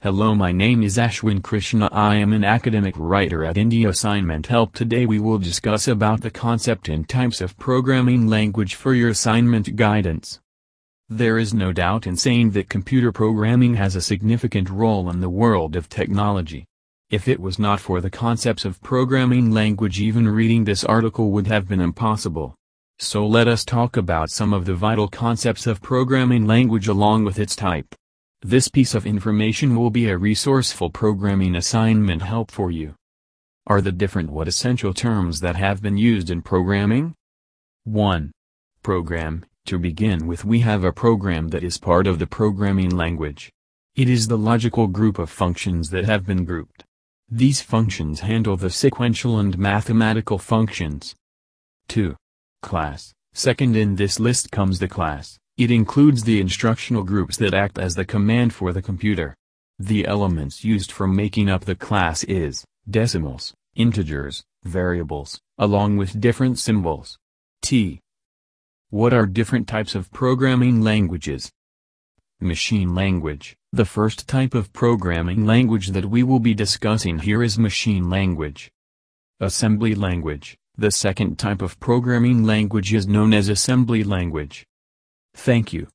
Hello, my name is Ashwin Krishna. I am an academic writer at India Assignment Help. Today we will discuss about the concept and types of programming language for your assignment guidance. There is no doubt in saying that computer programming has a significant role in the world of technology. If it was not for the concepts of programming language, even reading this article would have been impossible. So let us talk about some of the vital concepts of programming language along with its type. This piece of information will be a resource for programming assignment help for you. Are the different what essential terms that have been used in programming? 1. Program. To begin with, we have a program that is part of the programming language. It is the logical group of functions that have been grouped. These functions handle the sequential and mathematical functions. 2. Class. Second in this list comes the class. It includes the instructional groups that act as the command for the computer. The elements used for making up the class is decimals, integers, variables, along with different symbols. T. What are different types of programming languages? Machine language. The first type of programming language that we will be discussing here is machine language. Assembly language. The second type of programming language is known as assembly language. Thank you.